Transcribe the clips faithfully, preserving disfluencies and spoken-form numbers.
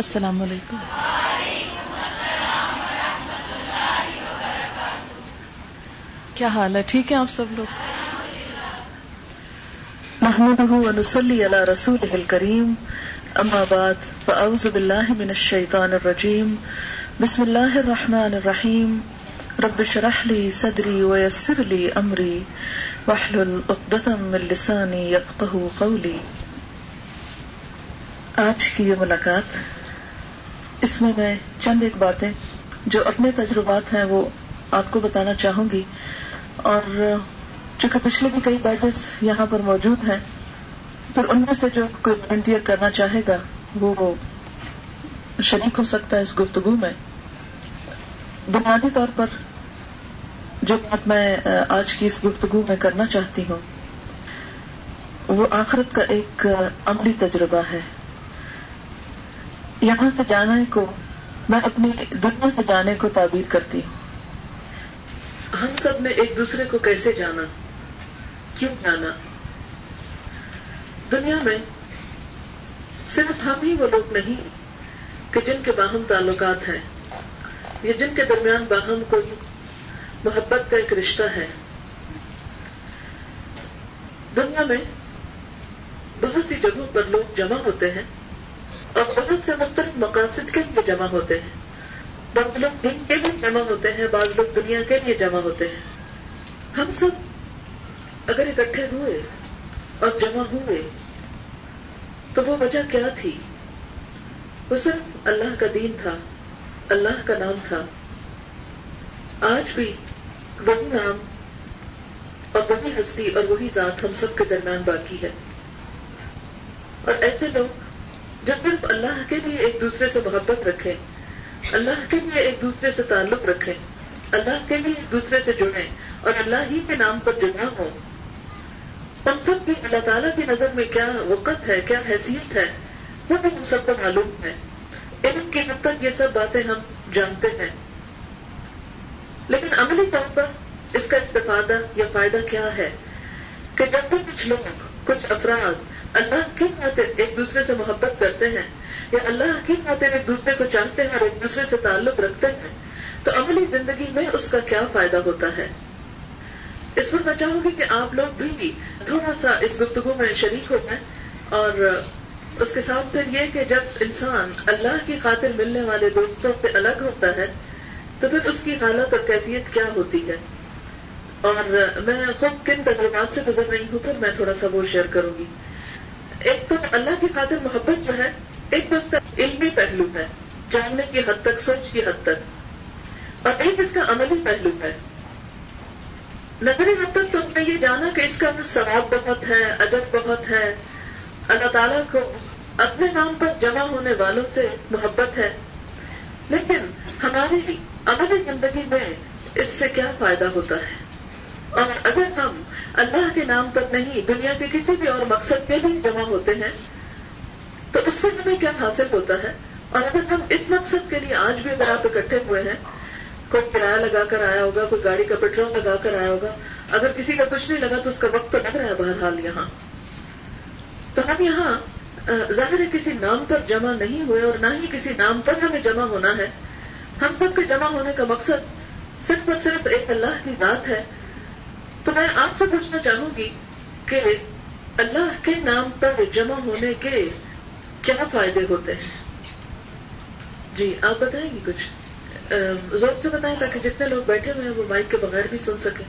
السلام علیکم۔ وعلیکم السلام ورحمۃ اللہ وبرکاتہ۔ کیا حال ہے؟ ٹھیک ہے آپ سب لوگ؟ نحمده ونصلی علی رسولہ الکریم، اما بعد فاعوذ باللہ من الشیطان الرجیم، بسم اللہ الرحمن الرحیم، رب اشرح لی صدری ویسر لی امری واحلل عقدۃ من لسانی یفقہوا قولی۔ آج کی یہ ملاقات، اس میں میں چند ایک باتیں جو اپنے تجربات ہیں وہ آپ کو بتانا چاہوں گی، اور چونکہ پچھلے بھی کئی بیچز یہاں پر موجود ہیں، پھر ان میں سے جو کوئی والنٹیئر کرنا چاہے گا وہ, وہ شریک ہو سکتا ہے اس گفتگو میں۔ بنیادی طور پر جو بات میں آج کی اس گفتگو میں کرنا چاہتی ہوں وہ آخرت کا ایک عملی تجربہ ہے۔ یہاں سے جانے کو میں اپنی دنیا سے جانے کو تعبیر کرتی ہوں۔ ہم سب نے ایک دوسرے کو کیسے جانا، کیوں جانا؟ دنیا میں صرف ہم ہی وہ لوگ نہیں کہ جن کے باہم تعلقات ہیں، یہ جن کے درمیان باہم کوئی محبت کا ایک رشتہ ہے۔ دنیا میں بہت سی جگہوں پر لوگ جمع ہوتے ہیں اور بہت سے مختلف مقاصد کے لیے جمع ہوتے ہیں۔ بعض لوگ دین کے لیے جمع ہوتے ہیں، بعض لوگ دنیا کے لیے جمع ہوتے ہیں۔ ہم سب اگر اکٹھے ہوئے اور جمع ہوئے تو وہ وجہ کیا تھی؟ وہ صرف اللہ کا دین تھا، اللہ کا نام تھا۔ آج بھی وہی نام اور وہی ہستی اور وہی ذات ہم سب کے درمیان باقی ہے، اور ایسے لوگ جو صرف اللہ کے لیے ایک دوسرے سے محبت رکھیں، اللہ کے لیے ایک دوسرے سے تعلق رکھیں، اللہ کے لیے ایک دوسرے سے جڑیں اور اللہ ہی کے نام پر جڑنا ہو، ہم سب کی اللہ تعالیٰ کی نظر میں کیا وقت ہے، کیا حیثیت ہے، وہ بھی ہم سب کو معلوم ہے۔ علم کی حد تک یہ سب باتیں ہم جانتے ہیں، لیکن عملی طور پر اس کا استفادہ یا فائدہ کیا ہے؟ کہ جب بھی کچھ لوگ، کچھ افراد اللہ کی خاطر ایک دوسرے سے محبت کرتے ہیں یا اللہ کی خاطر ایک دوسرے کو چاہتے ہیں اور ایک دوسرے سے تعلق رکھتے ہیں، تو عملی زندگی میں اس کا کیا فائدہ ہوتا ہے؟ اس پر میں چاہوں گی کہ آپ لوگ بھی تھوڑا سا اس گفتگو میں شریک ہو جائیں، اور اس کے ساتھ پھر یہ کہ جب انسان اللہ کی خاطر ملنے والے دوستوں سے الگ ہوتا ہے تو پھر اس کی حالت اور کیفیت کیا ہوتی ہے، اور میں خود کن تجربات سے گزر رہی ہوں پھر میں تھوڑا سا وہ شیئر کروں گی۔ ایک تو اللہ کی خاطر محبت جو ہے، ایک تو اس کا علمی پہلو ہے، جاننے کی حد تک، سوچ کی حد تک، اور ایک اس کا عملی پہلو ہے۔ نظری حد تک تو ہم نے یہ جانا کہ اس کا ثواب بہت ہے، اجر بہت ہے، اللہ تعالیٰ کو اپنے نام پر جمع ہونے والوں سے محبت ہے، لیکن ہماری عملی زندگی میں اس سے کیا فائدہ ہوتا ہے؟ اور اگر ہم اللہ کے نام پر نہیں دنیا کے کسی بھی اور مقصد کے لیے جمع ہوتے ہیں تو اس سے ہمیں کیا حاصل ہوتا ہے؟ اور اگر ہم اس مقصد کے لیے آج بھی اگر آپ اکٹھے ہوئے ہیں، کوئی کرایہ لگا کر آیا ہوگا، کوئی گاڑی کا پیٹرول لگا کر آیا ہوگا، اگر کسی کا کچھ نہیں لگا تو اس کا وقت تو لگ رہا ہے بہرحال یہاں، تو ہم یہاں ظاہر ہے کسی نام پر جمع نہیں ہوئے اور نہ ہی کسی نام پر ہمیں جمع ہونا ہے۔ ہم سب کے جمع ہونے کا مقصد صرف اور صرف ایک اللہ کی ذات ہے۔ تو میں آپ سے پوچھنا چاہوں گی کہ اللہ کے نام پر جمع ہونے کے کیا فائدے ہوتے ہیں؟ جی آپ بتائیں گی کچھ؟ زور سے بتائیں تاکہ جتنے لوگ بیٹھے ہوئے ہیں وہ مائک کے بغیر بھی سن سکیں۔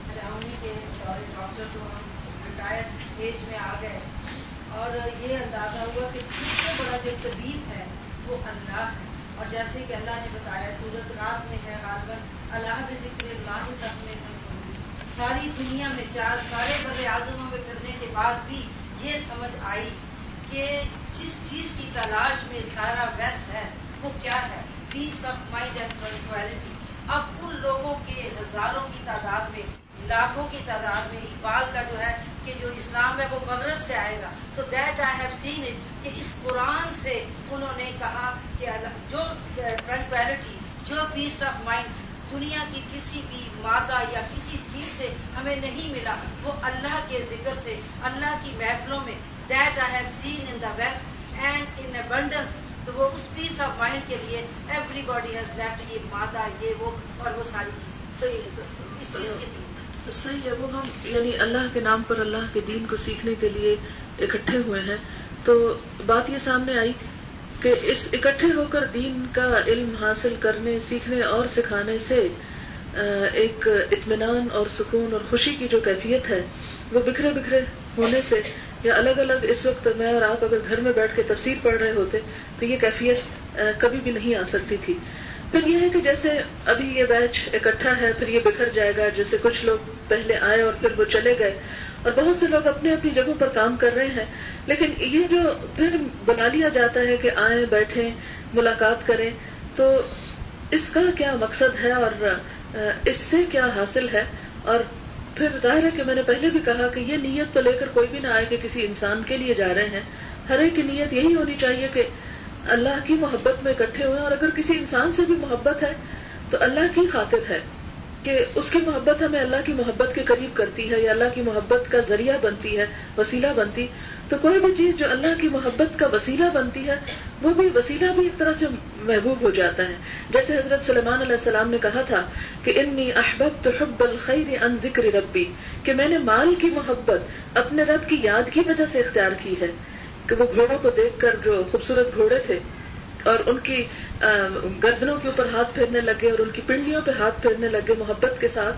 اور یہ اندازہ ہوا کہ سب سے بڑا جو طبیب ہے وہ اللہ ہے، اور جیسے کہ اللہ نے بتایا سورۃ رات میں ہے، غالباً اللہ بذکر اللہ تطمئن القلوب۔ ساری دنیا میں چار سارے بر اعظموں میں پھرنے کے بعد بھی یہ سمجھ آئی کہ جس چیز کی تلاش میں سارا ویسٹ ہے وہ کیا ہے؟ Peace of mind and personality. اب ان لوگوں کے ہزاروں کی تعداد میں، لاکھوں کی تعداد میں اقبال کا جو ہے کہ جو اسلام ہے وہ مغرب سے آئے گا، تو that I have seen it, کہ اس قرآن سے انہوں نے کہا کہ جو ٹرانکویلٹی، جو پیس آف مائنڈ دنیا کی کسی بھی مادہ یا کسی چیز سے ہمیں نہیں ملا، وہ اللہ کے ذکر سے، اللہ کی محفلوں میں، that I have seen in the waste and in abundance. تو وہ اس پیس آف مائنڈ کے لیے ایوری باڈی ہیز لیفٹ یہ مادہ یہ وہ اور وہ ساری چیزیں. صحیح اس چیز کے لیے صحیح ہے. وہ ہم یعنی اللہ کے نام پر اللہ کے دین کو سیکھنے کے لیے اکٹھے ہوئے ہیں. تو بات یہ سامنے آئی کہ اس اکٹھے ہو کر دین کا علم حاصل کرنے سیکھنے اور سکھانے سے ایک اطمینان اور سکون اور خوشی کی جو کیفیت ہے وہ بکھرے بکھرے ہونے سے یا الگ الگ اس وقت میں اور آپ اگر گھر میں بیٹھ کے تفسیر پڑھ رہے ہوتے تو یہ کیفیت کبھی بھی نہیں آ سکتی تھی. پھر یہ ہے کہ جیسے ابھی یہ بیچ اکٹھا ہے پھر یہ بکھر جائے گا. جیسے کچھ لوگ پہلے آئے اور پھر وہ چلے گئے اور بہت سے لوگ اپنے اپنی جگہوں پر کام کر رہے ہیں. لیکن یہ جو پھر بنا لیا جاتا ہے کہ آئیں بیٹھیں ملاقات کریں تو اس کا کیا مقصد ہے اور اس سے کیا حاصل ہے؟ اور پھر ظاہر ہے کہ میں نے پہلے بھی کہا کہ یہ نیت تو لے کر کوئی بھی نہ آئے کہ کسی انسان کے لیے جا رہے ہیں. ہر ایک کی نیت یہی ہونی چاہیے کہ اللہ کی محبت میں اکٹھے ہوئے اور اگر کسی انسان سے بھی محبت ہے تو اللہ کی خاطر ہے کہ اس کی محبت ہمیں اللہ کی محبت کے قریب کرتی ہے یا اللہ کی محبت کا ذریعہ بنتی ہے وسیلہ بنتی. تو کوئی بھی چیز جو اللہ کی محبت کا وسیلہ بنتی ہے وہ بھی وسیلہ بھی ایک طرح سے محبوب ہو جاتا ہے. جیسے حضرت سلیمان علیہ السلام نے کہا تھا کہ انی احببت حب الخیر عن ذکر ربی کہ میں نے مال کی محبت اپنے رب کی یاد کی وجہ سے اختیار کی ہے. کہ وہ گھوڑوں کو دیکھ کر جو خوبصورت گھوڑے تھے اور ان کی گردنوں کے اوپر ہاتھ پھیرنے لگے اور ان کی پنڈلیوں پہ ہاتھ پھیرنے لگے محبت کے ساتھ.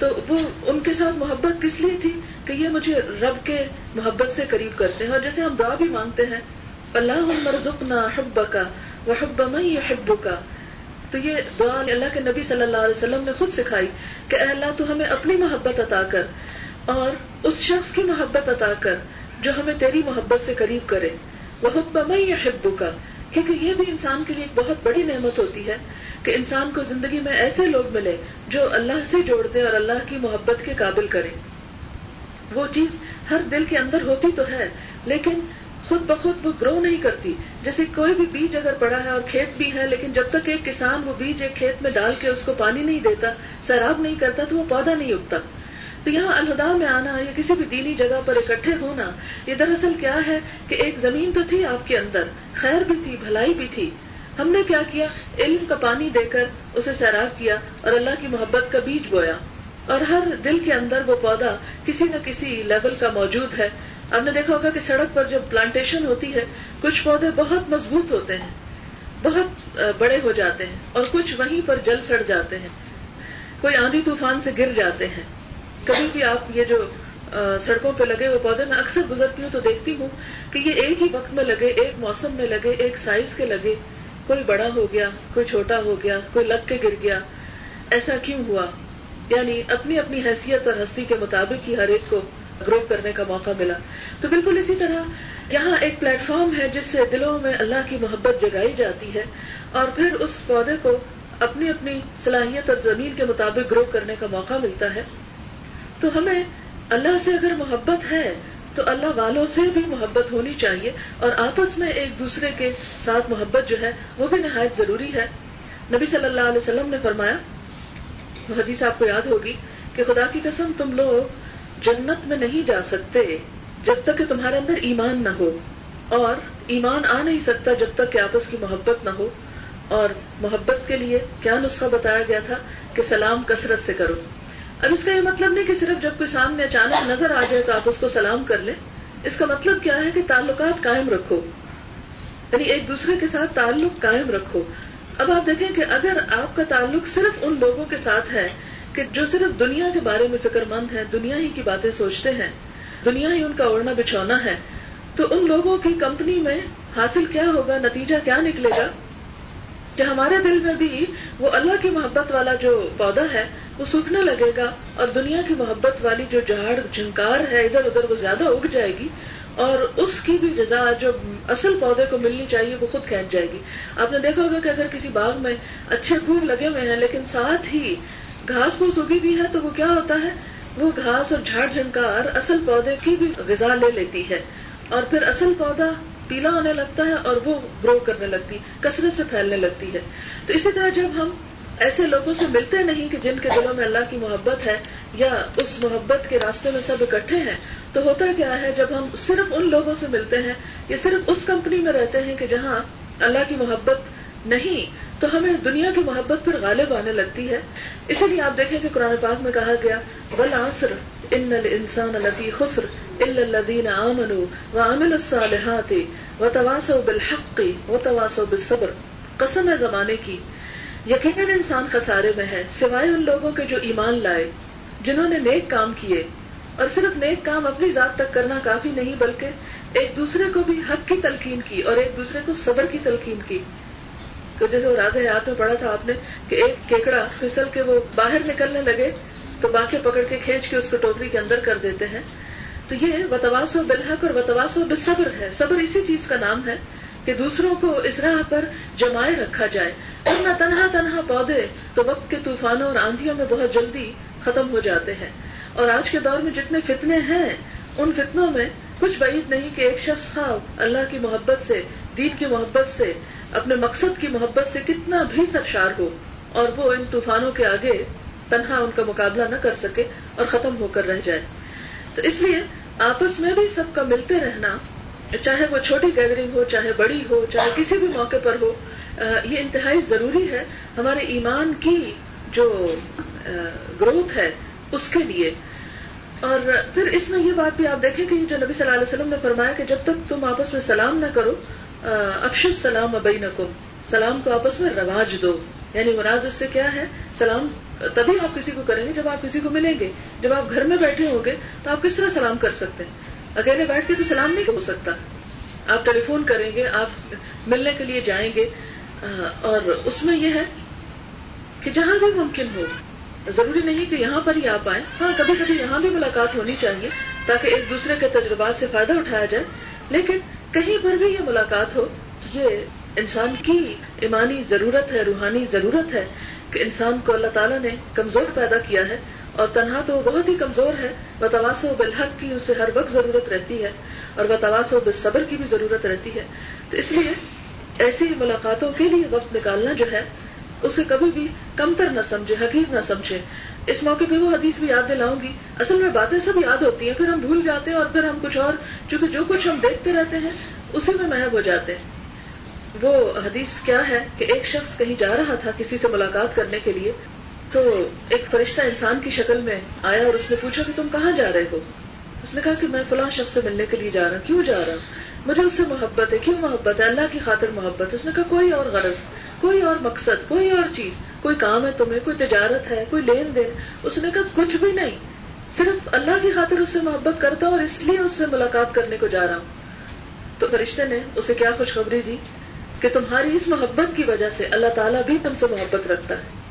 تو وہ ان کے ساتھ محبت کس لیے تھی کہ یہ مجھے رب کے محبت سے قریب کرتے ہیں. اور جیسے ہم دعا بھی مانگتے ہیں اللہم ارزقنا حبک وحب من یحبک. تو یہ دعا اللہ کے نبی صلی اللہ علیہ وسلم نے خود سکھائی کہ اے اللہ تو ہمیں اپنی محبت عطا کر اور اس شخص کی محبت عطا کر جو ہمیں تیری محبت سے قریب کرے وحب من یحبک. کیونکہ یہ بھی انسان کے لیے ایک بہت بڑی نعمت ہوتی ہے کہ انسان کو زندگی میں ایسے لوگ ملے جو اللہ سے جوڑ دیں اور اللہ کی محبت کے قابل کریں. وہ چیز ہر دل کے اندر ہوتی تو ہے لیکن خود بخود وہ گرو نہیں کرتی. جیسے کوئی بھی بیج اگر پڑا ہے اور کھیت بھی ہے لیکن جب تک ایک کسان وہ بیج ایک کھیت میں ڈال کے اس کو پانی نہیں دیتا سیراب نہیں کرتا تو وہ پودا نہیں اگتا. تو یہاں الہدا میں آنا یا کسی بھی دینی جگہ پر اکٹھے ہونا یہ دراصل کیا ہے کہ ایک زمین تو تھی آپ کے اندر خیر بھی تھی بھلائی بھی تھی. ہم نے کیا کیا علم کا پانی دے کر اسے سیراب کیا اور اللہ کی محبت کا بیج بویا. اور ہر دل کے اندر وہ پودا کسی نہ کسی لیول کا موجود ہے. آپ نے دیکھا ہوگا کہ سڑک پر جب پلانٹیشن ہوتی ہے کچھ پودے بہت مضبوط ہوتے ہیں بہت بڑے ہو جاتے ہیں اور کچھ وہیں پر جل سڑ جاتے ہیں کوئی آندھی طوفان سے گر جاتے ہیں. کبھی بھی آپ یہ جو سڑکوں پہ لگے ہوئے پودے میں اکثر گزرتی ہوں تو دیکھتی ہوں کہ یہ ایک ہی وقت میں لگے ایک موسم میں لگے ایک سائز کے لگے. کوئی بڑا ہو گیا کوئی چھوٹا ہو گیا کوئی لگ کے گر گیا. ایسا کیوں ہوا؟ یعنی اپنی اپنی حیثیت اور ہستی کے مطابق ہی ہر ایک کو گرو کرنے کا موقع ملا. تو بالکل اسی طرح یہاں ایک پلیٹ فارم ہے جس سے دلوں میں اللہ کی محبت جگائی جاتی ہے اور پھر اس پودے کو اپنی اپنی صلاحیت اور زمین کے مطابق گرو کرنے کا موقع ملتا ہے. تو ہمیں اللہ سے اگر محبت ہے تو اللہ والوں سے بھی محبت ہونی چاہیے اور آپس میں ایک دوسرے کے ساتھ محبت جو ہے وہ بھی نہایت ضروری ہے. نبی صلی اللہ علیہ وسلم نے فرمایا وہ حدیث آپ کو یاد ہوگی کہ خدا کی قسم تم لوگ جنت میں نہیں جا سکتے جب تک کہ تمہارے اندر ایمان نہ ہو اور ایمان آ نہیں سکتا جب تک کہ آپس کی محبت نہ ہو. اور محبت کے لیے کیا نسخہ بتایا گیا تھا کہ سلام کثرت سے کرو. اب اس کا یہ مطلب نہیں کہ صرف جب کوئی سامنے اچانک نظر آ جائے تو آپ اس کو سلام کر لیں. اس کا مطلب کیا ہے کہ تعلقات قائم رکھو یعنی ایک دوسرے کے ساتھ تعلق قائم رکھو. اب آپ دیکھیں کہ اگر آپ کا تعلق صرف ان لوگوں کے ساتھ ہے کہ جو صرف دنیا کے بارے میں فکر مند ہیں دنیا ہی کی باتیں سوچتے ہیں دنیا ہی ان کا اوڑھنا بچھونا ہے تو ان لوگوں کی کمپنی میں حاصل کیا ہوگا نتیجہ کیا نکلے گا؟ کہ ہمارے دل میں بھی وہ اللہ کی محبت والا جو پودا ہے وہ سوکھنے لگے گا اور دنیا کی محبت والی جو جھاڑ جھنکار ہے ادھر ادھر وہ زیادہ اگ جائے گی اور اس کی بھی غذا جو اصل پودے کو ملنی چاہیے وہ خود کھینچ جائے گی. آپ نے دیکھا ہوگا کہ اگر کسی باغ میں اچھے پھول لگے ہوئے ہیں لیکن ساتھ ہی گھاس پھوس اگی بھی ہے تو وہ کیا ہوتا ہے وہ گھاس اور جھاڑ جھنکار اصل پودے کی بھی غذا لے لیتی ہے اور پھر اصل پودا پیلا ہونے لگتا ہے اور وہ گرو کرنے لگتی کثرت سے پھیلنے لگتی ہے. تو اسی طرح جب ہم ایسے لوگوں سے ملتے نہیں کہ جن کے دلوں میں اللہ کی محبت ہے یا اس محبت کے راستے میں سب اکٹھے ہیں تو ہوتا کیا ہے جب ہم صرف ان لوگوں سے ملتے ہیں یا صرف اس کمپنی میں رہتے ہیں کہ جہاں اللہ کی محبت نہیں تو ہمیں دنیا کی محبت پر غالب آنے لگتی ہے. اسی لیے آپ دیکھیں کہ قرآن پاک میں کہا گیا والعصر ان الانسان لفی خسر الا الذین آمنوا وعملوا الصالحات وتواصوا بالحق وتواصوا بالصبر. قسم ہے زمانے کی, یقیناً انسان خسارے میں ہے سوائے ان لوگوں کے جو ایمان لائے, جنہوں نے نیک کام کیے. اور صرف نیک کام اپنی ذات تک کرنا کافی نہیں بلکہ ایک دوسرے کو بھی حق کی تلقین کی اور ایک دوسرے کو صبر کی تلقین کی. تو جیسے وہ راز حیات میں پڑھا تھا آپ نے کہ ایک کیکڑا پھسل کے وہ باہر نکلنے لگے تو باقی پکڑ کے کھینچ کے اس کو ٹوکری کے اندر کر دیتے ہیں. تو یہ وتواصوا بالحق اور وتواصوا بالصبر ہے. صبر اسی چیز کا نام ہے کہ دوسروں کو اس راہ پر جمائے رکھا جائے, ورنہ تنہا تنہا پودے تو وقت کے طوفانوں اور آندھیوں میں بہت جلدی ختم ہو جاتے ہیں. اور آج کے دور میں جتنے فتنے ہیں ان فتنوں میں کچھ بعید نہیں کہ ایک شخص خواہ اللہ کی محبت سے, دین کی محبت سے, اپنے مقصد کی محبت سے کتنا بھی سرشار ہو اور وہ ان طوفانوں کے آگے تنہا ان کا مقابلہ نہ کر سکے اور ختم ہو کر رہ جائے. تو اس لیے آپس میں بھی سب کا ملتے رہنا, چاہے وہ چھوٹی گیدرنگ ہو چاہے بڑی ہو چاہے کسی بھی موقع پر ہو, یہ انتہائی ضروری ہے ہمارے ایمان کی جو گروتھ ہے اس کے لیے. اور پھر اس میں یہ بات بھی آپ دیکھیں کہ جو نبی صلی اللہ علیہ وسلم نے فرمایا کہ جب تک تم آپس میں سلام نہ کرو افشوا السلام بینکم, سلام کو آپس میں رواج دو. یعنی مراد اس سے کیا ہے, سلام تبھی آپ کسی کو کریں گے جب آپ کسی کو ملیں گے. جب آپ گھر میں بیٹھے ہوں گے تو آپ کس طرح سلام کر سکتے ہیں, اکیلے بیٹھ کے تو سلام نہیں ہو سکتا. آپ ٹیلی فون کریں گے, آپ ملنے کے لیے جائیں گے. اور اس میں یہ ہے کہ جہاں بھی ممکن ہو, ضروری نہیں کہ یہاں پر ہی آپ آئیں, ہاں کبھی کبھی یہاں بھی ملاقات ہونی چاہیے تاکہ ایک دوسرے کے تجربات سے فائدہ اٹھایا جائے, لیکن کہیں پر بھی یہ ملاقات ہو. یہ انسان کی ایمانی ضرورت ہے, روحانی ضرورت ہے کہ انسان کو اللہ تعالیٰ نے کمزور پیدا کیا ہے اور تنہا تو وہ بہت ہی کمزور ہے. وتواصوا بالحق کی اسے ہر وقت ضرورت رہتی ہے اور وتواصوا بالصبر کی بھی ضرورت رہتی ہے. تو اس لیے ایسی ملاقاتوں کے لیے وقت نکالنا جو ہے اسے کبھی بھی کمتر نہ سمجھے, حقیر نہ سمجھے. اس موقع پہ وہ حدیث بھی یاد دلاؤں گی, اصل میں باتیں سب یاد ہوتی ہیں پھر ہم بھول جاتے ہیں اور پھر ہم کچھ اور, چونکہ جو کچھ ہم دیکھتے رہتے ہیں اسی میں محب ہو جاتے ہیں. وہ حدیث کیا ہے کہ ایک شخص کہیں جا رہا تھا کسی سے ملاقات کرنے کے لیے تو ایک فرشتہ انسان کی شکل میں آیا اور اس نے پوچھا کہ تم کہاں جا رہے ہو. اس نے کہا کہ میں فلاں شخص سے ملنے کے لیے جا رہا ہوں. کیوں جا رہا ہوں, مجھے اس سے محبت ہے. کیوں محبت ہے, اللہ کی خاطر محبت. اس نے کہا کوئی اور غرض, کوئی اور مقصد, کوئی اور چیز, کوئی کام ہے تمہیں, کوئی تجارت ہے, کوئی لین دین. اس نے کہا کچھ بھی نہیں, صرف اللہ کی خاطر اس سے محبت کرتا ہوں اور اس لیے اس سے ملاقات کرنے کو جا رہا ہوں. تو فرشتے نے اسے کیا خوشخبری دی کہ تمہاری اس محبت کی وجہ سے اللہ تعالیٰ بھی تم سے محبت رکھتا ہے.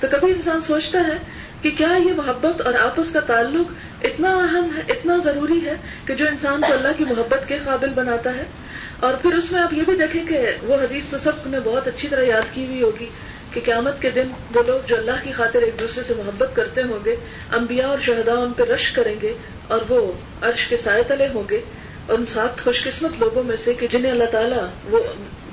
تو کبھی انسان سوچتا ہے کہ کیا یہ محبت اور آپس کا تعلق اتنا اہم ہے, اتنا ضروری ہے کہ جو انسان کو اللہ کی محبت کے قابل بناتا ہے. اور پھر اس میں آپ یہ بھی دیکھیں کہ وہ حدیث تو سب نے بہت اچھی طرح یاد کی ہوئی ہوگی کہ قیامت کے دن وہ لوگ جو اللہ کی خاطر ایک دوسرے سے محبت کرتے ہوں گے, انبیاء اور شہداء ان پہ رشک کریں گے اور وہ عرش کے سائے تلے ہوں گے اور ان سات خوش قسمت لوگوں میں سے کہ جنہیں اللہ تعالیٰ وہ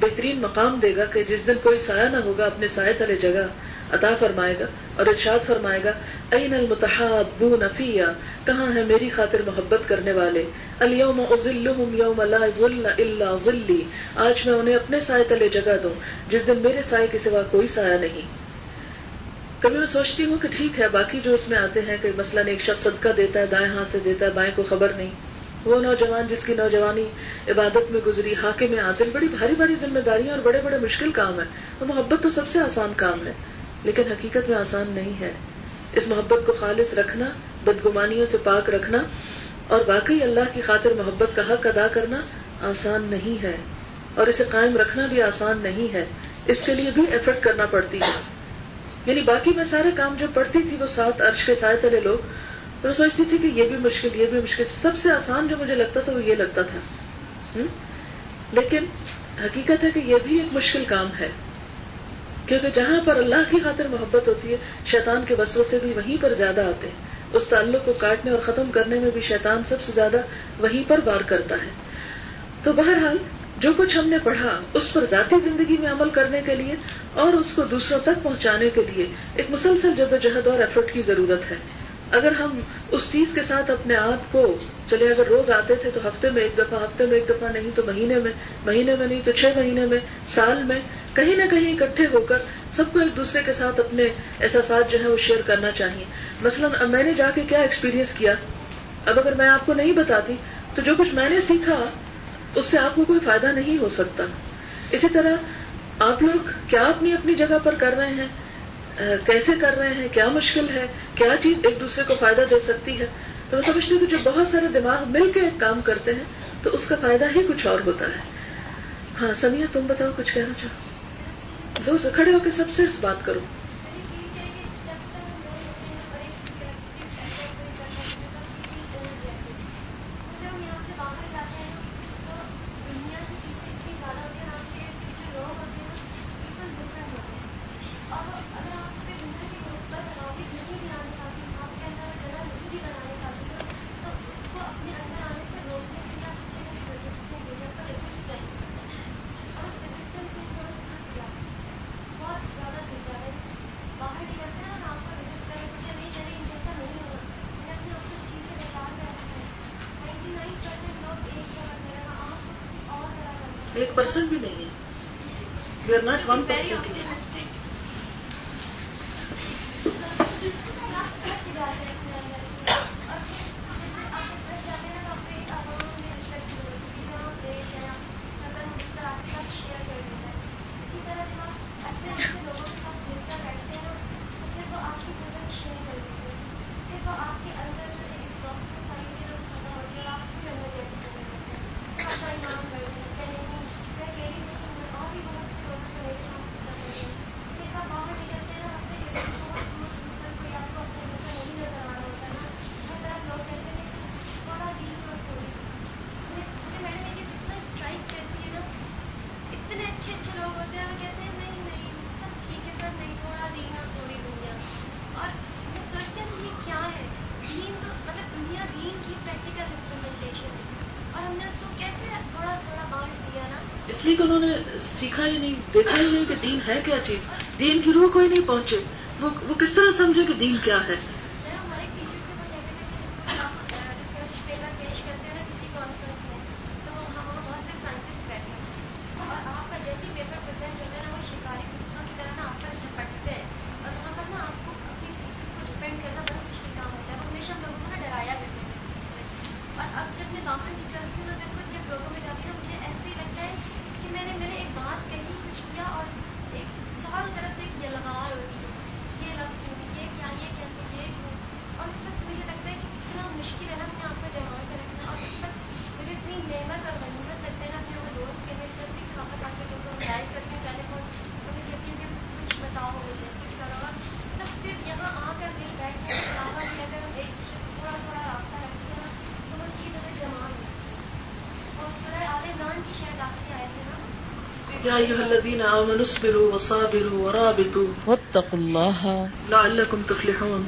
بہترین مقام دے گا کہ جس دن کوئی سایہ نہ ہوگا اپنے سائے تلے جگہ عطا فرمائے گا. اور ارشاد فرمائے گا اَيْنَ الْمُتَحَابُّونَ فِيَّا, کہاں ہے میری خاطر محبت کرنے والے. الْيَوْمَ أُظِلُّهُمْ يَوْمَ لَا ظِلَّ إِلَّا ظِلِّي, آج میں انہیں اپنے سائے تلے جگہ دوں جس دن میرے سائے کے سوا کوئی سایہ نہیں. کبھی میں سوچتی ہوں کہ ٹھیک ہے باقی جو اس میں آتے ہیں کہ مثلاً ایک شخص صدقہ دیتا ہے, دائیں ہاتھ سے دیتا ہے, بائیں کو خبر نہیں. وہ نوجوان جس کی نوجوانی عبادت میں گزری, حاکم میں عادل, بڑی بھاری بھاری ذمہ داریاں اور بڑے بڑے مشکل کام ہیں. وہ محبت تو سب سے آسان کام ہے لیکن حقیقت میں آسان نہیں ہے. اس محبت کو خالص رکھنا, بدگمانیوں سے پاک رکھنا اور واقعی اللہ کی خاطر محبت کا حق ادا کرنا آسان نہیں ہے اور اسے قائم رکھنا بھی آسان نہیں ہے. اس کے لیے بھی ایفرٹ کرنا پڑتی ہے. یعنی باقی میں سارے کام جو پڑھتی تھی وہ سات عرش کے سائے تلے لوگ, میں سوچتی تھی کہ یہ بھی مشکل, یہ بھی مشکل. سب سے آسان جو مجھے لگتا تھا وہ یہ لگتا تھا, لیکن حقیقت ہے کہ یہ بھی ایک مشکل کام ہے کیونکہ جہاں پر اللہ کی خاطر محبت ہوتی ہے شیطان کے وسوسے بھی وہیں پر زیادہ آتے ہیں. اس تعلق کو کاٹنے اور ختم کرنے میں بھی شیطان سب سے زیادہ وہیں پر وار کرتا ہے. تو بہرحال جو کچھ ہم نے پڑھا اس پر ذاتی زندگی میں عمل کرنے کے لیے اور اس کو دوسروں تک پہنچانے کے لیے ایک مسلسل جدوجہد اور ایفرٹ کی ضرورت ہے. اگر ہم اس چیز کے ساتھ اپنے آپ کو چلے اگر روز آتے تھے تو ہفتے میں ایک دفعہ ہفتے میں ایک دفعہ نہیں تو مہینے میں مہینے میں نہیں تو چھ مہینے میں سال میں کہیں نہ کہیں اکٹھے ہو کر سب کو ایک دوسرے کے ساتھ اپنے احساسات جو ہیں وہ شیئر کرنا چاہیے. مثلا اب میں نے جا کے کیا ایکسپیرینس کیا, اب اگر میں آپ کو نہیں بتاتی تو جو کچھ میں نے سیکھا اس سے آپ کو کوئی فائدہ نہیں ہو سکتا. اسی طرح آپ لوگ کیا اپنی اپنی جگہ پر کر رہے ہیں, کیسے کر رہے ہیں, کیا مشکل ہے, کیا چیز ایک دوسرے کو فائدہ دے سکتی ہے. تو میں سمجھتی ہوں کہ جو بہت سارے دماغ مل کے کام کرتے ہیں تو اس کا فائدہ ہی کچھ اور ہوتا ہے. ہاں سمیہ تم بتاؤ, کچھ کہنا چاہو, زور سے کھڑے ہو کے سب سے اس بات کرو. ایک پرسن بھی نہیں ہے, you are not one person. انہوں نے سیکھا ہی نہیں, دیکھا ہی نہیں کہ دین ہے کیا چیز, دین کی روح کوئی نہیں پہنچے, وہ, وہ کس طرح سمجھے کہ دین کیا ہے. واتقوا اللہ لعلکم تفلحون.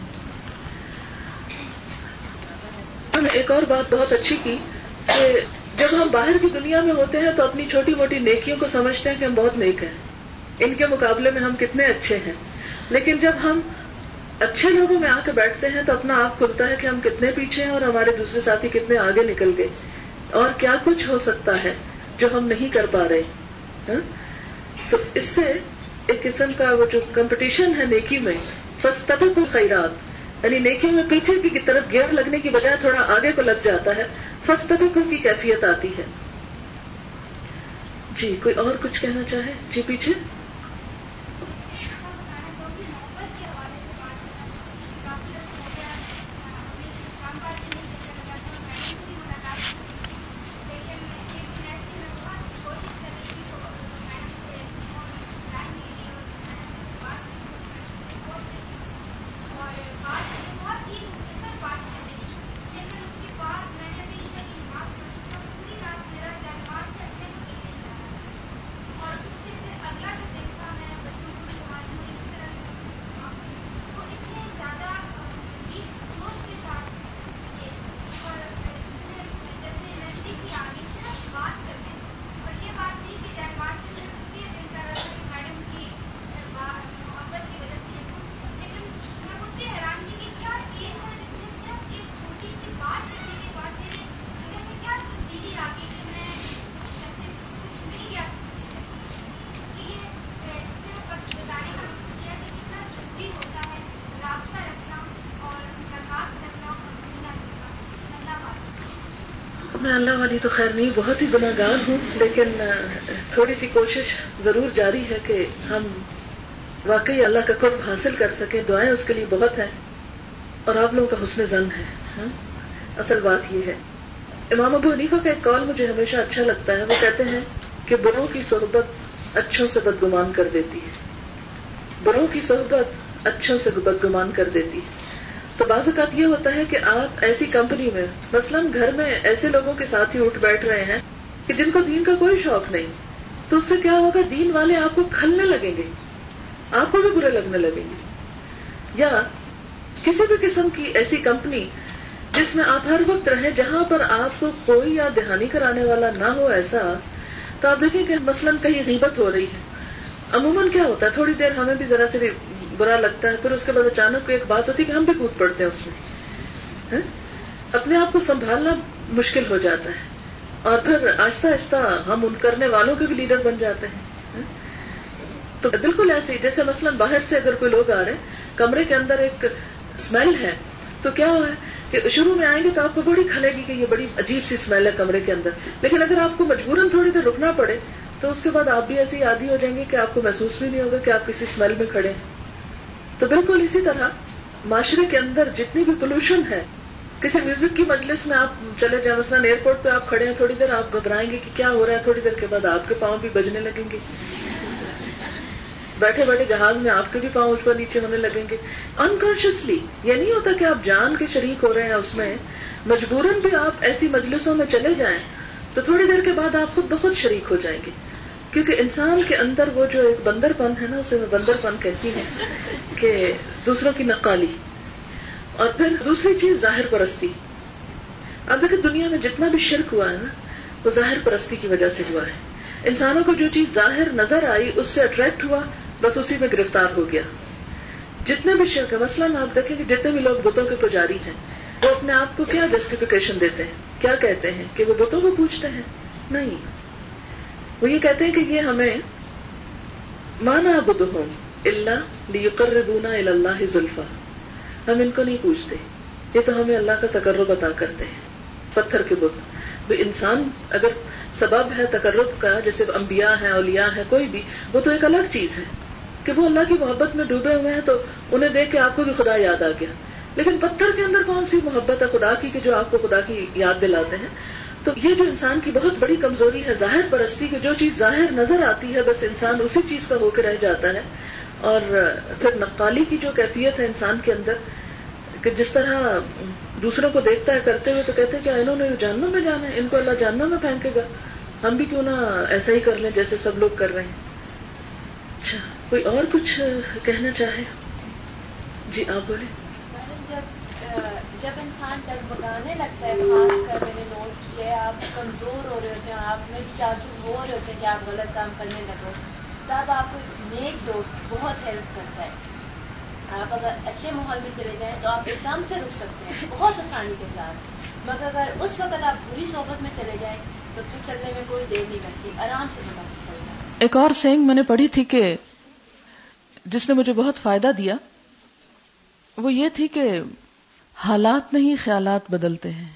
ایک اور بات بہت اچھی کی کہ جب ہم باہر کی دنیا میں ہوتے ہیں تو اپنی چھوٹی موٹی نیکیوں کو سمجھتے ہیں کہ ہم بہت نیک ہیں, ان کے مقابلے میں ہم کتنے اچھے ہیں. لیکن جب ہم اچھے لوگوں میں آ کے بیٹھتے ہیں تو اپنا آپ کھلتا ہے کہ ہم کتنے پیچھے ہیں اور ہمارے دوسرے ساتھی کتنے آگے نکل گئے, اور کیا کچھ ہو سکتا ہے جو ہم نہیں کر پا رہے. تو اس سے ایک قسم کا وہ جو کمپٹیشن ہے نیکی میں, فاستبقوا الخیرات, یعنی نیکی میں پیچھے کی طرف گیئر لگنے کی بجائے تھوڑا آگے کو لگ جاتا ہے, فاستبقوا کی کیفیت آتی ہے. جی کوئی اور کچھ کہنا چاہے؟ جی پیچھے. I میں اللہ والی تو خیر نہیں، بہت ہی گناہ گار ہوں، لیکن تھوڑی سی کوشش ضرور جاری ہے کہ ہم واقعی اللہ کا قرب حاصل کر سکیں. دعائیں اس کے لیے بہت ہیں، اور آپ لوگوں کا حسن ظن ہے. اصل بات یہ ہے، امام ابو حنیفہ کا ایک قول مجھے ہمیشہ اچھا لگتا ہے. وہ کہتے ہیں کہ بروں کی صحبت اچھوں سے بدگمان کر دیتی ہے، بروں کی صحبت اچھوں سے بدگمان کر دیتی ہے. تو بعض اوقات یہ ہوتا ہے کہ آپ ایسی کمپنی میں، مثلاً گھر میں ایسے لوگوں کے ساتھ ہی اٹھ بیٹھ رہے ہیں کہ جن کو دین کا کوئی شوق نہیں، تو اس سے کیا ہوگا، دین والے آپ کو کھلنے لگیں گے، آپ کو بھی برے لگنے لگیں گے. یا کسی بھی قسم کی ایسی کمپنی جس میں آپ ہر وقت رہیں، جہاں پر آپ کو کوئی یاد دہانی کرانے والا نہ ہو ایسا. تو آپ دیکھیں کہ مثلاً کہیں غیبت ہو رہی ہے، عموماً کیا ہوتا ہے، تھوڑی دیر ہمیں بھی ذرا سے بھی برا لگتا ہے، پھر اس کے بعد اچانک کوئی ایک بات ہوتی ہے کہ ہم بھی کود پڑتے ہیں اس میں. اپنے آپ کو سنبھالنا مشکل ہو جاتا ہے، اور پھر آہستہ آہستہ ہم ان کرنے والوں کے بھی لیڈر بن جاتے ہیں. تو بالکل ایسے جیسے مثلاً باہر سے اگر کوئی لوگ آ رہے ہیں، کمرے کے اندر ایک اسمیل ہے، تو کیا ہوا کہ شروع میں آئیں گے تو آپ کو بڑی کھلے گی کہ یہ بڑی عجیب سی اسمیل ہے کمرے کے اندر. لیکن اگر آپ کو مجبوراً تھوڑی دیر رکنا پڑے تو اس کے بعد آپ بھی ایسی عادی ہو جائیں گے کہ آپ کو محسوس بھی نہیں ہوگا کہ آپ کسی اسمیل میں کھڑے ہیں. تو بالکل اسی طرح معاشرے کے اندر جتنی بھی پولوشن ہے، کسی میوزک کی مجلس میں آپ چلے جائیں، مثلاً ایئرپورٹ پہ آپ کھڑے ہیں، تھوڑی دیر آپ گھبرائیں گے کہ کیا ہو رہا ہے، تھوڑی دیر کے بعد آپ کے پاؤں بھی بجنے لگیں گے، بیٹھے بیٹھے جہاز میں آپ کے بھی پاؤں اوپر نیچے ہونے لگیں گے انکانشیسلی. یہ نہیں ہوتا کہ آپ جان کے شریک ہو رہے ہیں اس میں، مجبوراً بھی آپ ایسی مجلسوں میں چلے جائیں تو تھوڑی دیر کے بعد آپ خود بخود شریک ہو جائیں گے. کیونکہ انسان کے اندر وہ جو ایک بندر پن ہے نا، اسے میں بندر پن کہتی ہے، کہ دوسروں کی نقالی. اور پھر دوسری چیز ظاہر پرستی. اب دیکھیں دنیا میں جتنا بھی شرک ہوا ہے نا، وہ ظاہر پرستی کی وجہ سے ہوا ہے. انسانوں کو جو چیز ظاہر نظر آئی اس سے اٹریکٹ ہوا، بس اسی میں گرفتار ہو گیا. جتنے بھی شرک ہے، مثلاً آپ دیکھیں کہ جتنے بھی لوگ بتوں کے پجاری ہیں، وہ اپنے آپ کو کیا جسٹیفیکیشن دیتے ہیں، کیا کہتے ہیں کہ وہ بتوں کو پوچھتے ہیں؟ نہیں، وہ یہ کہتے ہیں کہ یہ ہمیں مانا بدہم اللہ لیقربونا الی اللہ زلفا، ہم ان کو نہیں پوچھتے، یہ تو ہمیں اللہ کا تقرب عطا کرتے ہیں. پتھر کے بت، انسان اگر سبب ہے تقرب کا، جیسے انبیاء ہیں، اولیاء ہیں، کوئی بھی، وہ تو ایک الگ چیز ہے کہ وہ اللہ کی محبت میں ڈوبے ہوئے ہیں، تو انہیں دیکھ کے آپ کو بھی خدا یاد آ گیا. لیکن پتھر کے اندر کون سی محبت ہے خدا کی کہ جو آپ کو خدا کی یاد دلاتے ہیں؟ تو یہ جو انسان کی بہت بڑی کمزوری ہے ظاہر پرستی کی، جو چیز ظاہر نظر آتی ہے بس انسان اسی چیز کا ہو کے رہ جاتا ہے. اور پھر نقالی کی جو کیفیت ہے انسان کے اندر، کہ جس طرح دوسروں کو دیکھتا ہے کرتے ہوئے تو کہتے ہیں کہ انہوں نے جہنم میں جانا ہے، ان کو اللہ جہنم میں پھینکے گا، ہم بھی کیوں نہ ایسا ہی کر لیں جیسے سب لوگ کر رہے ہیں. اچھا، کوئی اور کچھ کہنا چاہے؟ جی آپ بولیں. جب انسان ڈگمگانے لگتا ہے، خاص کر میں نے نوٹ کیا ہے، آپ کمزور ہو رہے ہوتے ہیں، آپ میں بھی چاچوز ہو رہے ہوتے ہیں کہ آپ غلط کام کرنے لگے، تب آپ کو نیک دوست بہت ہیلپ کرتا ہے. آپ اگر اچھے ماحول میں چلے جائیں تو آپ ایک دم سے رک سکتے ہیں بہت آسانی کے ساتھ، مگر اگر اس وقت آپ بری صحبت میں چلے جائیں تو پھر چلنے میں کوئی دیر نہیں لگتی، آرام سے بات چل جائے. ایک اور سینگ میں نے پڑھی تھی کہ جس نے مجھے بہت فائدہ دیا، وہ یہ تھی کہ حالات نہیں خیالات بدلتے ہیں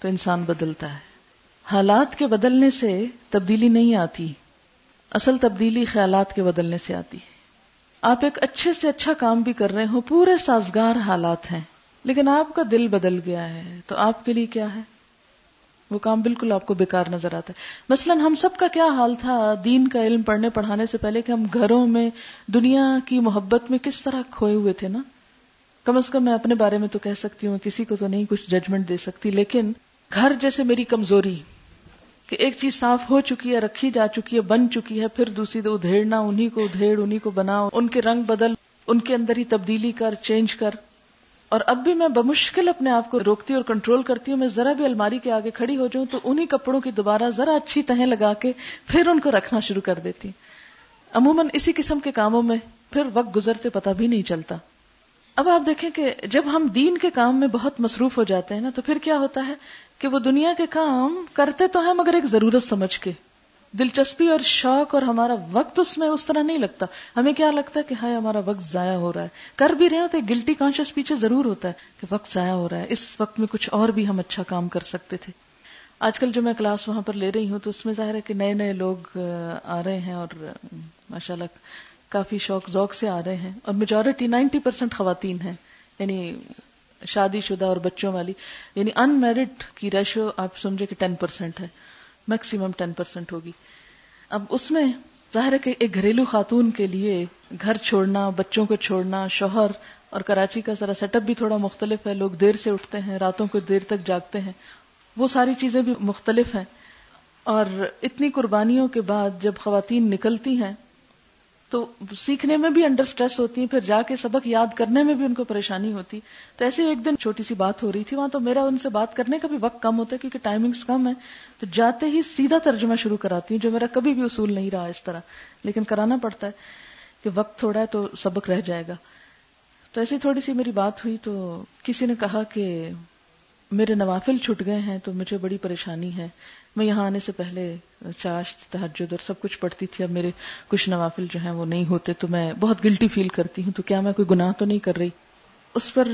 تو انسان بدلتا ہے. حالات کے بدلنے سے تبدیلی نہیں آتی، اصل تبدیلی خیالات کے بدلنے سے آتی ہے. آپ ایک اچھے سے اچھا کام بھی کر رہے ہو، پورے سازگار حالات ہیں، لیکن آپ کا دل بدل گیا ہے تو آپ کے لیے کیا ہے، وہ کام بالکل آپ کو بیکار نظر آتا ہے. مثلاً ہم سب کا کیا حال تھا دین کا علم پڑھنے پڑھانے سے پہلے، کہ ہم گھروں میں دنیا کی محبت میں کس طرح کھوئے ہوئے تھے نا. کم از کم میں اپنے بارے میں تو کہہ سکتی ہوں، کسی کو تو نہیں کچھ ججمنٹ دے سکتی، لیکن گھر جیسے میری کمزوری کہ ایک چیز صاف ہو چکی ہے، رکھی جا چکی ہے، بن چکی ہے، پھر دوسری تو ادھیڑنا، انہی کو ادھیڑ، انہی کو بنا، ان کے رنگ بدل، ان کے اندر ہی تبدیلی کر، چینج کر. اور اب بھی میں بمشکل اپنے آپ کو روکتی اور کنٹرول کرتی ہوں. میں ذرا بھی الماری کے آگے کھڑی ہو جاؤں تو انہی کپڑوں کی دوبارہ ذرا اچھی تہیں لگا کے پھر ان کو رکھنا شروع کر دیتی. عموماً اسی قسم کے کاموں میں پھر وقت گزرتے پتہ بھی نہیں چلتا. اب آپ دیکھیں کہ جب ہم دین کے کام میں بہت مصروف ہو جاتے ہیں نا، تو پھر کیا ہوتا ہے کہ وہ دنیا کے کام کرتے تو ہیں مگر ایک ضرورت سمجھ کے، دلچسپی اور شوق اور ہمارا وقت اس میں اس طرح نہیں لگتا. ہمیں کیا لگتا ہے کہ ہائے ہمارا وقت ضائع ہو رہا ہے، کر بھی رہے ہو تو گلٹی کانشیس پیچھے ضرور ہوتا ہے کہ وقت ضائع ہو رہا ہے، اس وقت میں کچھ اور بھی ہم اچھا کام کر سکتے تھے. آج کل جو میں کلاس وہاں پر لے رہی ہوں تو اس میں ظاہر ہے کہ نئے نئے لوگ آ رہے ہیں اور ماشاءاللہ کافی شوق ذوق سے آ رہے ہیں، اور میجورٹی نائنٹی پرسینٹ خواتین ہیں، یعنی شادی شدہ اور بچوں والی، یعنی ان میرڈ کی ریشو آپ سمجھے کہ ٹین پرسینٹ ہے، میکسیمم ٹین پرسینٹ ہوگی۔ اب اس میں ظاہر ہے کہ ایک گھریلو خاتون کے لیے گھر چھوڑنا، بچوں کو چھوڑنا، شوہر، اور کراچی کا ذرا سیٹ اپ بھی تھوڑا مختلف ہے، لوگ دیر سے اٹھتے ہیں، راتوں کو دیر تک جاگتے ہیں، وہ ساری چیزیں بھی مختلف ہیں۔ اور اتنی قربانیوں کے بعد جب خواتین نکلتی ہیں تو سیکھنے میں بھی انڈر سٹریس ہوتی ہیں، پھر جا کے سبق یاد کرنے میں بھی ان کو پریشانی ہوتی۔ تو ایسے ایک دن چھوٹی سی بات ہو رہی تھی وہاں، تو میرا ان سے بات کرنے کا بھی وقت کم ہوتا ہے کیونکہ ٹائمنگز کم ہیں، تو جاتے ہی سیدھا ترجمہ شروع کراتی ہوں، جو میرا کبھی بھی اصول نہیں رہا اس طرح، لیکن کرانا پڑتا ہے کہ وقت تھوڑا ہے تو سبق رہ جائے گا۔ تو ایسی تھوڑی سی میری بات ہوئی تو کسی نے کہا کہ میرے نوافل چھٹ گئے ہیں تو مجھے بڑی پریشانی ہے، میں یہاں آنے سے پہلے چاشت، تہجد اور سب کچھ پڑھتی تھی، اب میرے کچھ نوافل جو ہیں وہ نہیں ہوتے تو میں بہت گلٹی فیل کرتی ہوں، تو کیا میں کوئی گناہ تو نہیں کر رہی؟ اس پر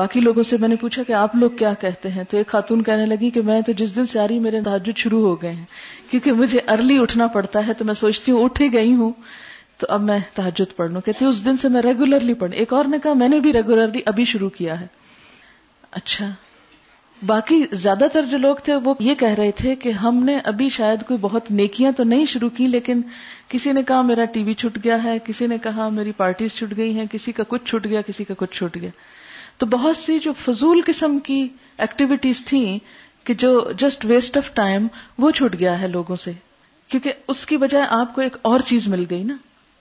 باقی لوگوں سے میں نے پوچھا کہ آپ لوگ کیا کہتے ہیں، تو ایک خاتون کہنے لگی کہ میں تو جس دن سے آ رہی میرے تہجد شروع ہو گئے ہیں، کیونکہ مجھے ارلی اٹھنا پڑتا ہے، تو میں سوچتی ہوں اٹھ ہی گئی ہوں تو اب میں تہجد پڑھ لوں، کہتی اس دن سے میں ریگولرلی پڑھ۔ ایک اور نے کہا میں نے بھی ریگولرلی ابھی شروع کیا ہے۔ اچھا، باقی زیادہ تر جو لوگ تھے وہ یہ کہہ رہے تھے کہ ہم نے ابھی شاید کوئی بہت نیکیاں تو نہیں شروع کی، لیکن کسی نے کہا میرا ٹی وی چھٹ گیا ہے، کسی نے کہا میری پارٹیز چھٹ گئی ہیں، کسی کا کچھ چھٹ گیا، کسی کا کچھ چھٹ گیا۔ تو بہت سی جو فضول قسم کی ایکٹیویٹیز تھیں کہ جو جسٹ ویسٹ آف ٹائم، وہ چھٹ گیا ہے لوگوں سے، کیونکہ اس کی بجائے آپ کو ایک اور چیز مل گئی نا۔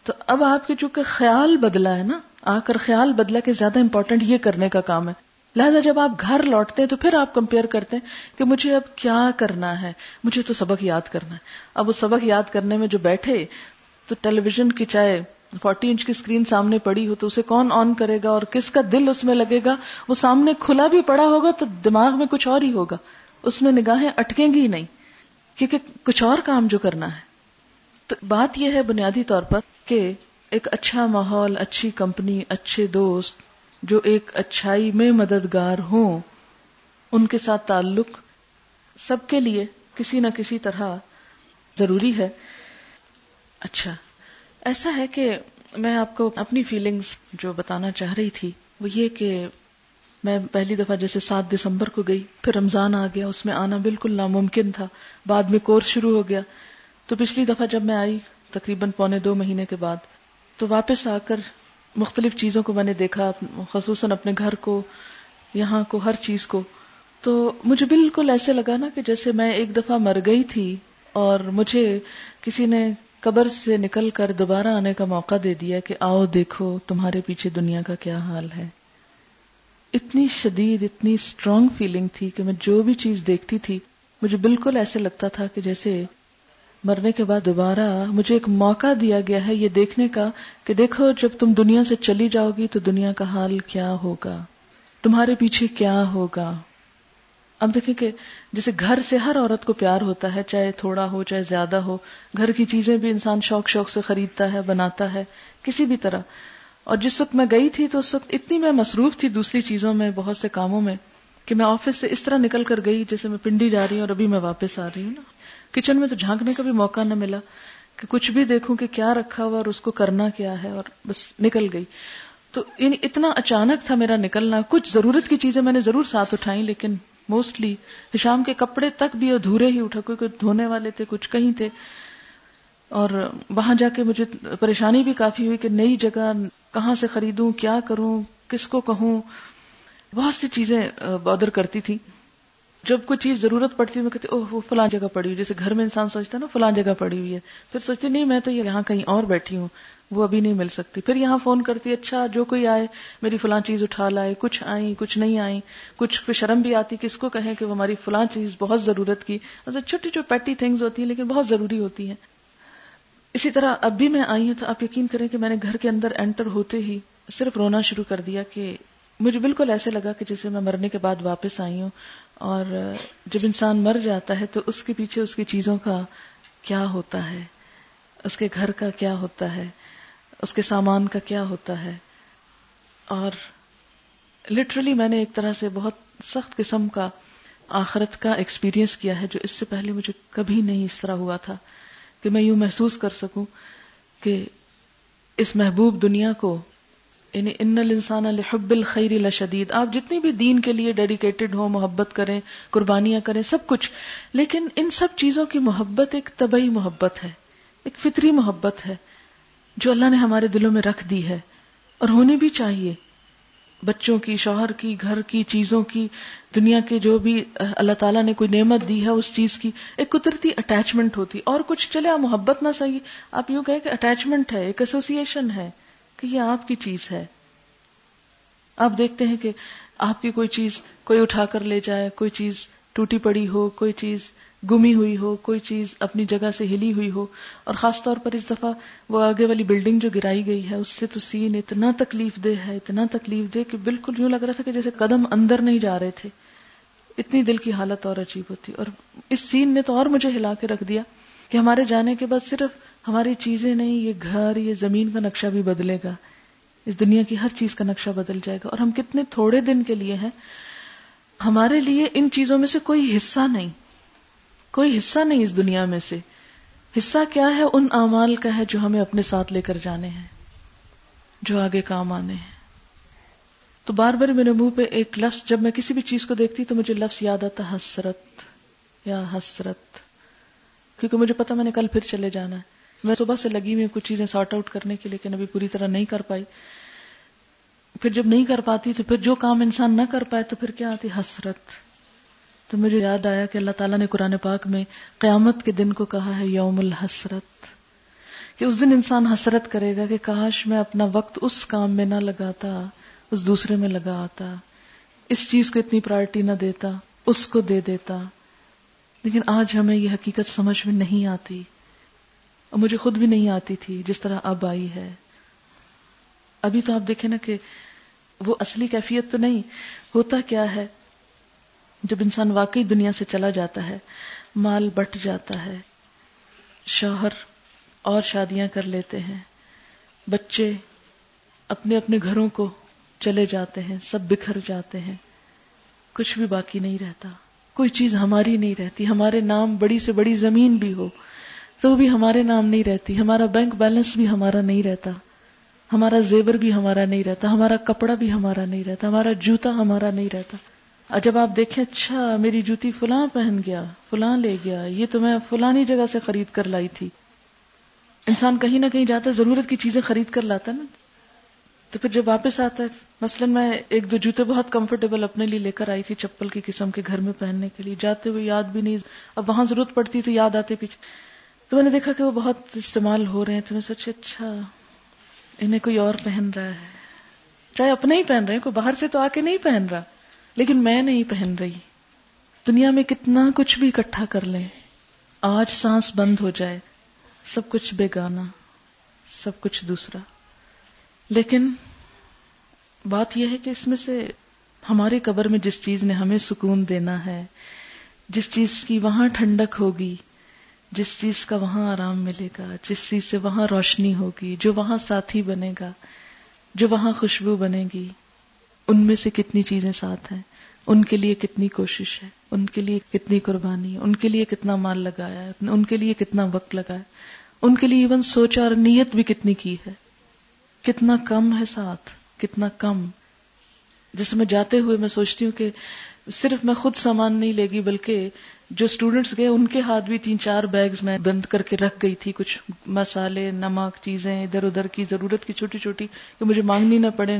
تو اب آپ کے چونکہ خیال بدلا ہے نا، آ کر خیال بدلا کہ زیادہ امپورٹنٹ یہ کرنے کا کام ہے، لہذا جب آپ گھر لوٹتے ہیں تو پھر آپ کمپیئر کرتے ہیں کہ مجھے اب کیا کرنا ہے، مجھے تو سبق یاد کرنا ہے۔ اب وہ سبق یاد کرنے میں جو بیٹھے تو ٹیلی ویژن کی چاہے فورٹی انچ کی اسکرین سامنے پڑی ہو تو اسے کون آن کرے گا اور کس کا دل اس میں لگے گا؟ وہ سامنے کھلا بھی پڑا ہوگا تو دماغ میں کچھ اور ہی ہوگا، اس میں نگاہیں اٹکیں گی ہی نہیں، کیونکہ کچھ اور کام جو کرنا ہے۔ تو بات یہ ہے بنیادی طور پر کہ ایک اچھا ماحول، اچھی کمپنی، اچھے دوست جو ایک اچھائی میں مددگار ہوں، ان کے ساتھ تعلق سب کے لیے کسی نہ کسی طرح ضروری ہے۔ اچھا، ایسا ہے کہ میں آپ کو اپنی فیلنگز جو بتانا چاہ رہی تھی وہ یہ کہ میں پہلی دفعہ جیسے سات دسمبر کو گئی، پھر رمضان آ گیا، اس میں آنا بالکل ناممکن تھا، بعد میں کورس شروع ہو گیا، تو پچھلی دفعہ جب میں آئی تقریباً پونے دو مہینے کے بعد، تو واپس آ کر مختلف چیزوں کو میں نے دیکھا، خصوصاً اپنے گھر کو، یہاں کو، ہر چیز کو، تو مجھے بالکل ایسے لگا نا کہ جیسے میں ایک دفعہ مر گئی تھی اور مجھے کسی نے قبر سے نکل کر دوبارہ آنے کا موقع دے دیا کہ آؤ دیکھو تمہارے پیچھے دنیا کا کیا حال ہے۔ اتنی شدید، اتنی اسٹرانگ فیلنگ تھی کہ میں جو بھی چیز دیکھتی تھی مجھے بالکل ایسے لگتا تھا کہ جیسے مرنے کے بعد دوبارہ مجھے ایک موقع دیا گیا ہے یہ دیکھنے کا کہ دیکھو جب تم دنیا سے چلی جاؤ گی تو دنیا کا حال کیا ہوگا، تمہارے پیچھے کیا ہوگا۔ اب دیکھیں کہ جیسے گھر سے ہر عورت کو پیار ہوتا ہے، چاہے تھوڑا ہو چاہے زیادہ ہو، گھر کی چیزیں بھی انسان شوق شوق سے خریدتا ہے، بناتا ہے کسی بھی طرح۔ اور جس وقت میں گئی تھی تو اس وقت اتنی میں مصروف تھی دوسری چیزوں میں، بہت سے کاموں میں، کہ میں آفس سے اس طرح نکل کر گئی جیسے میں پنڈی جا رہی ہوں اور ابھی میں واپس آ رہی ہوں نا۔ کچن میں تو جھانکنے کا بھی موقع نہ ملا کہ کچھ بھی دیکھوں کہ کیا رکھا ہوا اور اس کو کرنا کیا ہے، اور بس نکل گئی۔ تو یعنی اتنا اچانک تھا میرا نکلنا، کچھ ضرورت کی چیزیں میں نے ضرور ساتھ اٹھائیں لیکن موسٹلی ہشام کے کپڑے تک بھی ادھورے ہی اٹھا، کوئی کوئی دھونے والے تھے، کچھ کہیں تھے۔ اور وہاں جا کے مجھے پریشانی بھی کافی ہوئی کہ نئی جگہ کہاں سے خریدوں، کیا کروں، کس کو کہوں، بہت سی چیزیں بادر کرتی تھی۔ جب کوئی چیز ضرورت پڑتی ہے میں کہتی اوہ وہ فلاں جگہ پڑی ہوئی، جیسے گھر میں انسان سوچتا ہے نا فلاں جگہ پڑی ہوئی ہے، پھر سوچتی نہیں میں تو یہاں کہیں اور بیٹھی ہوں، وہ ابھی نہیں مل سکتی، پھر یہاں فون کرتی اچھا جو کوئی آئے میری فلاں چیز اٹھا لائے، کچھ آئیں کچھ نہیں آئیں، کچھ پہ شرم بھی آتی کس کو کہیں کہ وہ ہماری فلاں چیز بہت ضرورت کی، چھوٹی چھوٹی پیٹی تھنگز ہوتی ہیں لیکن بہت ضروری ہوتی ہیں۔ اسی طرح اب بھی میں آئی ہوں تو آپ یقین کریں کہ میں نے گھر کے اندر انٹر ہوتے ہی صرف رونا شروع کر دیا کہ مجھے بالکل ایسے لگا کہ جیسے میں مرنے کے بعد واپس آئی ہوں، اور جب انسان مر جاتا ہے تو اس کے پیچھے اس کی چیزوں کا کیا ہوتا ہے، اس کے گھر کا کیا ہوتا ہے، اس کے سامان کا کیا ہوتا ہے۔ اور لٹرلی میں نے ایک طرح سے بہت سخت قسم کا آخرت کا ایکسپیرینس کیا ہے جو اس سے پہلے مجھے کبھی نہیں اس طرح ہوا تھا کہ میں یوں محسوس کر سکوں کہ اس محبوب دنیا کو، یعنی ان الانسان لحب الخیر لشدید، آپ جتنی بھی دین کے لیے ڈیڈیکیٹڈ ہوں، محبت کریں، قربانیاں کریں، سب کچھ، لیکن ان سب چیزوں کی محبت ایک طبعی محبت ہے، ایک فطری محبت ہے جو اللہ نے ہمارے دلوں میں رکھ دی ہے اور ہونی بھی چاہیے، بچوں کی، شوہر کی، گھر کی چیزوں کی، دنیا کے جو بھی اللہ تعالیٰ نے کوئی نعمت دی ہے اس چیز کی ایک قدرتی اٹیچمنٹ ہوتی، اور کچھ چلے آپ محبت نہ سہی، آپ یوں کہیں کہ اٹیچمنٹ ہے، ایک ایسوسیشن ہے کہ یہ آپ کی چیز ہے۔ آپ دیکھتے ہیں کہ آپ کی کوئی چیز کوئی اٹھا کر لے جائے، کوئی چیز ٹوٹی پڑی ہو، کوئی چیز گمی ہوئی ہو، کوئی چیز اپنی جگہ سے ہلی ہوئی ہو، اور خاص طور پر اس دفعہ وہ آگے والی بلڈنگ جو گرائی گئی ہے اس سے تو سین اتنا تکلیف دہ ہے، اتنا تکلیف دہ کہ بالکل یوں لگ رہا تھا کہ جیسے قدم اندر نہیں جا رہے تھے، اتنی دل کی حالت اور عجیب ہوتی، اور اس سین نے تو اور مجھے ہلا کے رکھ دیا کہ ہمارے جانے کے بعد صرف ہماری چیزیں نہیں، یہ گھر، یہ زمین کا نقشہ بھی بدلے گا، اس دنیا کی ہر چیز کا نقشہ بدل جائے گا، اور ہم کتنے تھوڑے دن کے لیے ہیں، ہمارے لیے ان چیزوں میں سے کوئی حصہ نہیں، کوئی حصہ نہیں اس دنیا میں سے۔ حصہ کیا ہے؟ ان اعمال کا ہے جو ہمیں اپنے ساتھ لے کر جانے ہیں، جو آگے کام آنے ہیں۔ تو بار بار میرے منہ پہ ایک لفظ، جب میں کسی بھی چیز کو دیکھتی تو مجھے لفظ یاد آتا، حسرت، یا حسرت، کیونکہ مجھے پتا میں نے کل پھر چلے جانا ہے۔ میں صبح سے لگی ہوئی کچھ چیزیں سارٹ آؤٹ کرنے کی، لیکن ابھی پوری طرح نہیں کر پائی، پھر جب نہیں کر پاتی تو پھر جو کام انسان نہ کر پائے تو پھر کیا آتی؟ حسرت۔ تو مجھے یاد آیا کہ اللہ تعالیٰ نے قرآن پاک میں قیامت کے دن کو کہا ہے یوم الحسرت، کہ اس دن انسان حسرت کرے گا کہ کاش میں اپنا وقت اس کام میں نہ لگاتا، اس دوسرے میں لگاتا، اس چیز کو اتنی پرائرٹی نہ دیتا، اس کو دے دیتا۔ لیکن آج ہمیں یہ حقیقت سمجھ میں نہیں آتی، اور مجھے خود بھی نہیں آتی تھی جس طرح اب آئی ہے۔ ابھی تو آپ دیکھیں نا کہ وہ اصلی کیفیت تو نہیں، ہوتا کیا ہے جب انسان واقعی دنیا سے چلا جاتا ہے، مال بٹ جاتا ہے، شوہر اور شادیاں کر لیتے ہیں، بچے اپنے اپنے گھروں کو چلے جاتے ہیں، سب بکھر جاتے ہیں، کچھ بھی باقی نہیں رہتا، کوئی چیز ہماری نہیں رہتی، ہمارے نام بڑی سے بڑی زمین بھی ہو تو بھی ہمارے نام نہیں رہتی، ہمارا بینک بیلنس بھی ہمارا نہیں رہتا، ہمارا زیور بھی ہمارا نہیں رہتا، ہمارا کپڑا بھی ہمارا نہیں رہتا، ہمارا جوتا ہمارا نہیں رہتا۔ جب آپ دیکھیں اچھا میری جوتی فلاں پہن گیا، فلاں لے گیا، یہ تو میں فلانی جگہ سے خرید کر لائی تھی۔ انسان کہیں نہ کہیں جاتا، ضرورت کی چیزیں خرید کر لاتا نا، تو پھر جب واپس آتا ہے، مثلا میں ایک دو جوتے بہت کمفرٹیبل اپنے لیے لے کر آئی تھی چپل کی قسم کے گھر میں پہننے کے لیے، جاتے ہوئے یاد بھی نہیں، اب وہاں ضرورت پڑتی تو یاد آتے پیچھے، تو میں نے دیکھا کہ وہ بہت استعمال ہو رہے ہیں، تو میں سوچے اچھا انہیں کوئی اور پہن رہا ہے، چاہے اپنے ہی پہن رہے ہیں، کوئی باہر سے تو آ کے نہیں پہن رہا، لیکن میں نہیں پہن رہی۔ دنیا میں کتنا کچھ بھی اکٹھا کر لیں، آج سانس بند ہو جائے، سب کچھ بیگانہ، سب کچھ دوسرا۔ لیکن بات یہ ہے کہ اس میں سے ہماری قبر میں جس چیز نے ہمیں سکون دینا ہے، جس چیز کی وہاں ٹھنڈک ہوگی، جس چیز کا وہاں آرام ملے گا، جس چیز سے وہاں روشنی ہوگی، جو وہاں ساتھی بنے گا، جو وہاں خوشبو بنے گی، ان میں سے کتنی چیزیں ساتھ ہیں، ان کے لیے کتنی کوشش ہے، ان کے لیے کتنی قربانی ہے، ان کے لیے کتنا مال لگایا ہے، ان کے لیے کتنا وقت لگایا، ان کے لیے ایون سوچا اور نیت بھی کتنی کی ہے، کتنا کم ہے ساتھ، کتنا کم۔ جس میں جاتے ہوئے میں سوچتی ہوں کہ صرف میں خود سامان نہیں لے گی، بلکہ جو اسٹوڈنٹس گئے ان کے ہاتھ بھی تین چار بیگز میں بند کر کے رکھ گئی تھی، کچھ مسالے، نمک، چیزیں ادھر ادھر کی ضرورت کی چھوٹی چھوٹی کہ مجھے مانگنی نہ پڑے،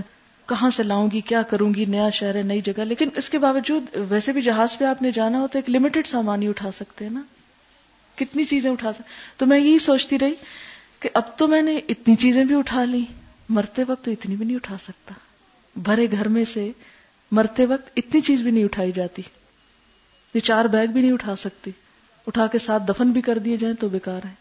کہاں سے لاؤں گی، کیا کروں گی، نیا شہر ہے، نئی جگہ۔ لیکن اس کے باوجود ویسے بھی جہاز پہ آپ نے جانا ہو تو ایک لمیٹڈ سامان ہی اٹھا سکتے ہیں نا، کتنی چیزیں اٹھا سکتے ہیں۔ تو میں یہی سوچتی رہی کہ اب تو میں نے اتنی چیزیں بھی اٹھا لی، مرتے وقت تو اتنی بھی نہیں اٹھا سکتا، بھرے گھر میں سے مرتے وقت اتنی چیز بھی نہیں اٹھائی جاتی، یہ چار بیگ بھی نہیں اٹھا سکتی، اٹھا کے ساتھ دفن بھی کر دیے جائیں تو بیکار ہے۔